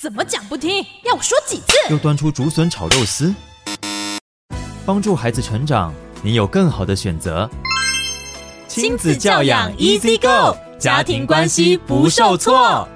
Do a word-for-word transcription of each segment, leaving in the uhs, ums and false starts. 怎么讲不听？要我说几次？又端出竹笋炒肉丝。帮助孩子成长，你有更好的选择。亲子教养 Easy Go， 家庭关系不受挫。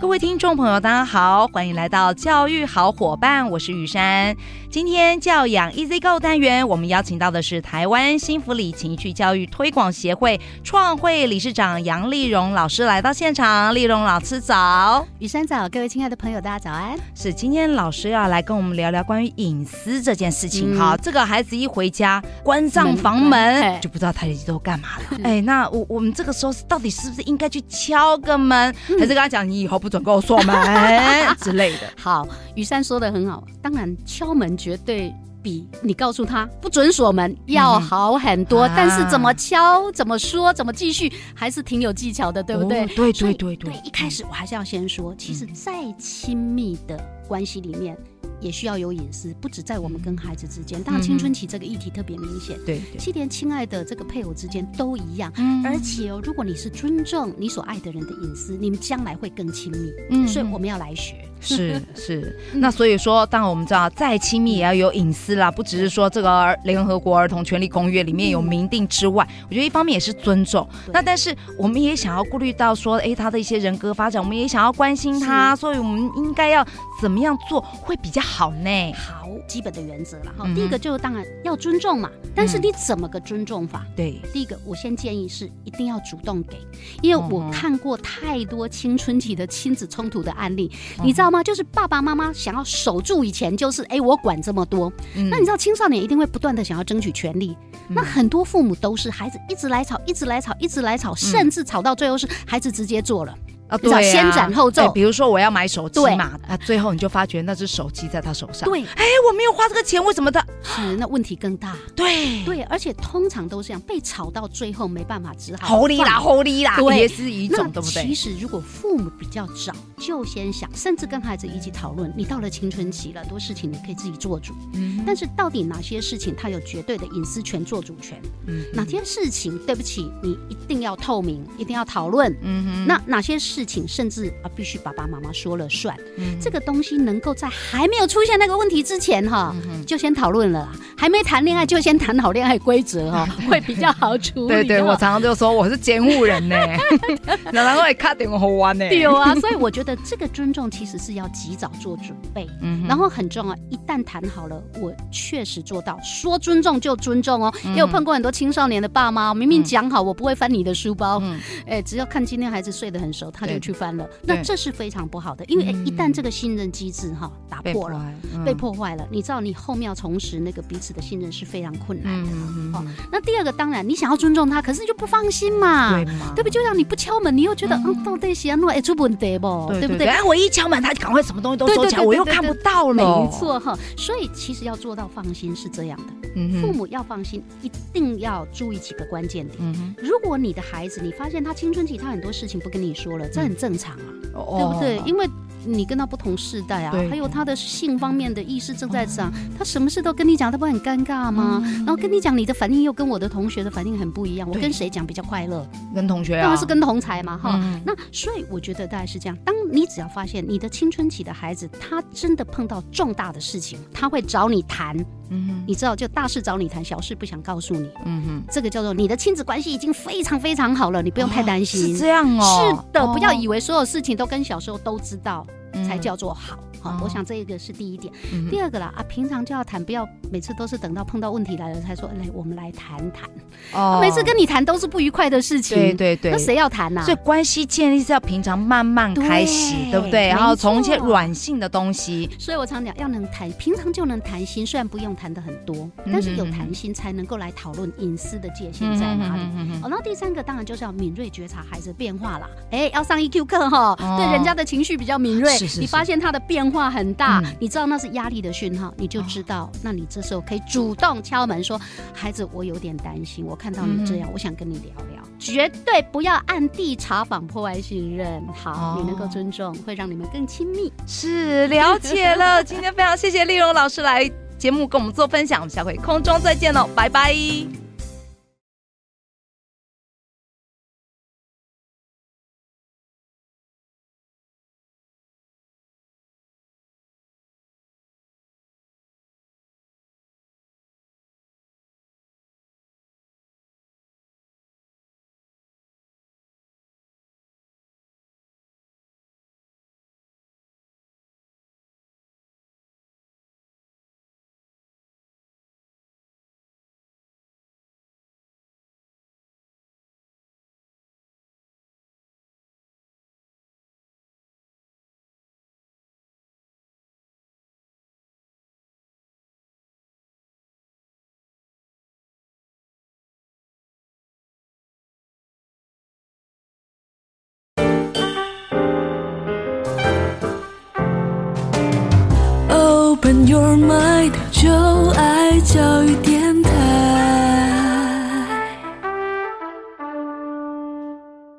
各位听众朋友大家好，欢迎来到教育好伙伴，我是雨珊。今天教养 Easy Go 单元，我们邀请到的是台湾新福里情趣教育推广协会创会理事长杨丽蓉老师来到现场。丽蓉老师早。雨珊早，各位亲爱的朋友大家早安。是，今天老师要来跟我们聊聊关于隐私这件事情。嗯、好，这个孩子一回家关上房门，门就不知道他都干嘛了。哎，那 我, 我们这个时候到底是不是应该去敲个门，嗯、还是跟他讲你以后不准跟我锁门之类的？好，雨珊说的很好，当然敲门绝对比你告诉他不准锁门要好很多。嗯、但是怎么敲、啊、怎么说、怎么继续，还是挺有技巧的，对不对？哦、对对对 对, 对。一开始我还是要先说，其实再亲密的关系里面，嗯、也需要有隐私，不止在我们跟孩子之间。当然青春期这个议题特别明显，嗯、对, 对，其实连亲爱的这个配偶之间都一样。嗯、而且、哦、如果你是尊重你所爱的人的隐私，你们将来会更亲密。嗯、所以我们要来学。是是，那所以说，当然我们知道，再亲密也要有隐私啦，不只是说这个联合国儿童权利公约里面有明定之外，嗯、我觉得一方面也是尊重。那但是我们也想要顾虑到说，哎，他的一些人格发展，我们也想要关心他，所以我们应该要怎么样做会比较好呢？好，基本的原则啦。好，嗯、第一个就是当然要尊重嘛，但是你怎么个尊重法？对、嗯，第一个我先建议是一定要主动给，因为我看过太多青春期的亲子冲突的案例，嗯、你知道吗？就是爸爸妈妈想要守住以前，就是哎、欸，我管这么多。嗯、那你知道青少年一定会不断的想要争取权利。嗯、那很多父母都是孩子一直来吵，一直来吵，一直来吵，嗯、甚至吵到最后是孩子直接做了。啊，对啊，先斩后奏。比如说我要买手机嘛，啊，最后你就发觉那只手机在他手上。对，哎，我没有花这个钱，为什么他？是，那问题更大。对对，而且通常都是这样，被吵到最后没办法，只好吼你啦，吼你啦，也是一种，对不对？其实如果父母比较早就先想，甚至跟孩子一起讨论，你到了青春期了，很多事情你可以自己做主。嗯。但是到底哪些事情他有绝对的隐私权、做主权？嗯。哪些事情，对不起，你一定要透明，一定要讨论。嗯。那哪些事？事情甚至啊，必须爸爸妈妈说了算。嗯、这个东西能够在还没有出现那个问题之前哈，嗯、就先讨论了啦。还没谈恋爱就先谈好恋爱规则哈，会比较好处理。对对，我常常就说我是监护人呢，然后还卡点我好玩呢。对啊，所以我觉得这个尊重其实是要及早做准备，嗯、然后很重要。一旦谈好了，我确实做到，说尊重就尊重哦。也有碰过很多青少年的爸妈，明明讲好我不会翻你的书包，嗯欸、只要看今天孩子睡得很熟，他。他就去翻了，那这是非常不好的，因为一旦这个信任机制哈打破了，被破坏了，你知道你后面要重拾那个彼此的信任是非常困难的。哦，那第二个当然你想要尊重他，可是你就不放心嘛，对不对？就像你不敲门，你又觉得嗯到底是要弄哎出问题不，对不对？哎，我一敲门，他赶快什么东西都收起来，我又看不到了。没错哈，所以其实要做到放心是这样的，父母要放心，一定要注意几个关键点。如果你的孩子你发现他青春期他很多事情不跟你说了。这很正常啊，哦、对不对？因为你跟他不同世代啊，还有他的性方面的意识正在长，哦、他什么事都跟你讲，他不会很尴尬吗？嗯、然后跟你讲，你的反应又跟我的同学的反应很不一样。我跟谁讲比较快乐？跟同学啊，当然是跟同才嘛，哈。嗯、那所以我觉得大概是这样。当你只要发现你的青春期的孩子，他真的碰到重大的事情，他会找你谈。嗯、你知道，就大事找你谈，小事不想告诉你。嗯哼，这个叫做你的亲子关系已经非常非常好了，你不用太担心。哦、是这样哦。是的，哦、不要以为所有事情都跟小时候都知道。才叫做好，嗯、我想这个是第一点。嗯、第二个啦，啊，平常就要谈，不要每次都是等到碰到问题来了才说来我们来谈谈。哦、每次跟你谈都是不愉快的事情，对对对，那谁要谈啊？所以关系建立是要平常慢慢开始， 对, 对不对？然后从一些软性的东西。所以我常讲要能谈，平常就能谈心，虽然不用谈的很多，但是有谈心才能够来讨论隐私的界限在哪里。嗯嗯哦、然后第三个当然就是要敏锐觉察孩子的变化啦，哎，要上 E Q 课哈，哦、对人家的情绪比较敏锐。是是是，你发现他的变化很大，嗯、你知道那是压力的讯号，你就知道。哦、那你这时候可以主动敲门说：“孩子，我有点担心，我看到你这样，嗯、我想跟你聊聊。”绝对不要暗地查访，破坏信任。好，哦、你能够尊重，会让你们更亲密。是，了解了。今天非常谢谢丽蓉老师来节目跟我们做分享，我们下回空中再见喽，拜拜。For my 的旧爱。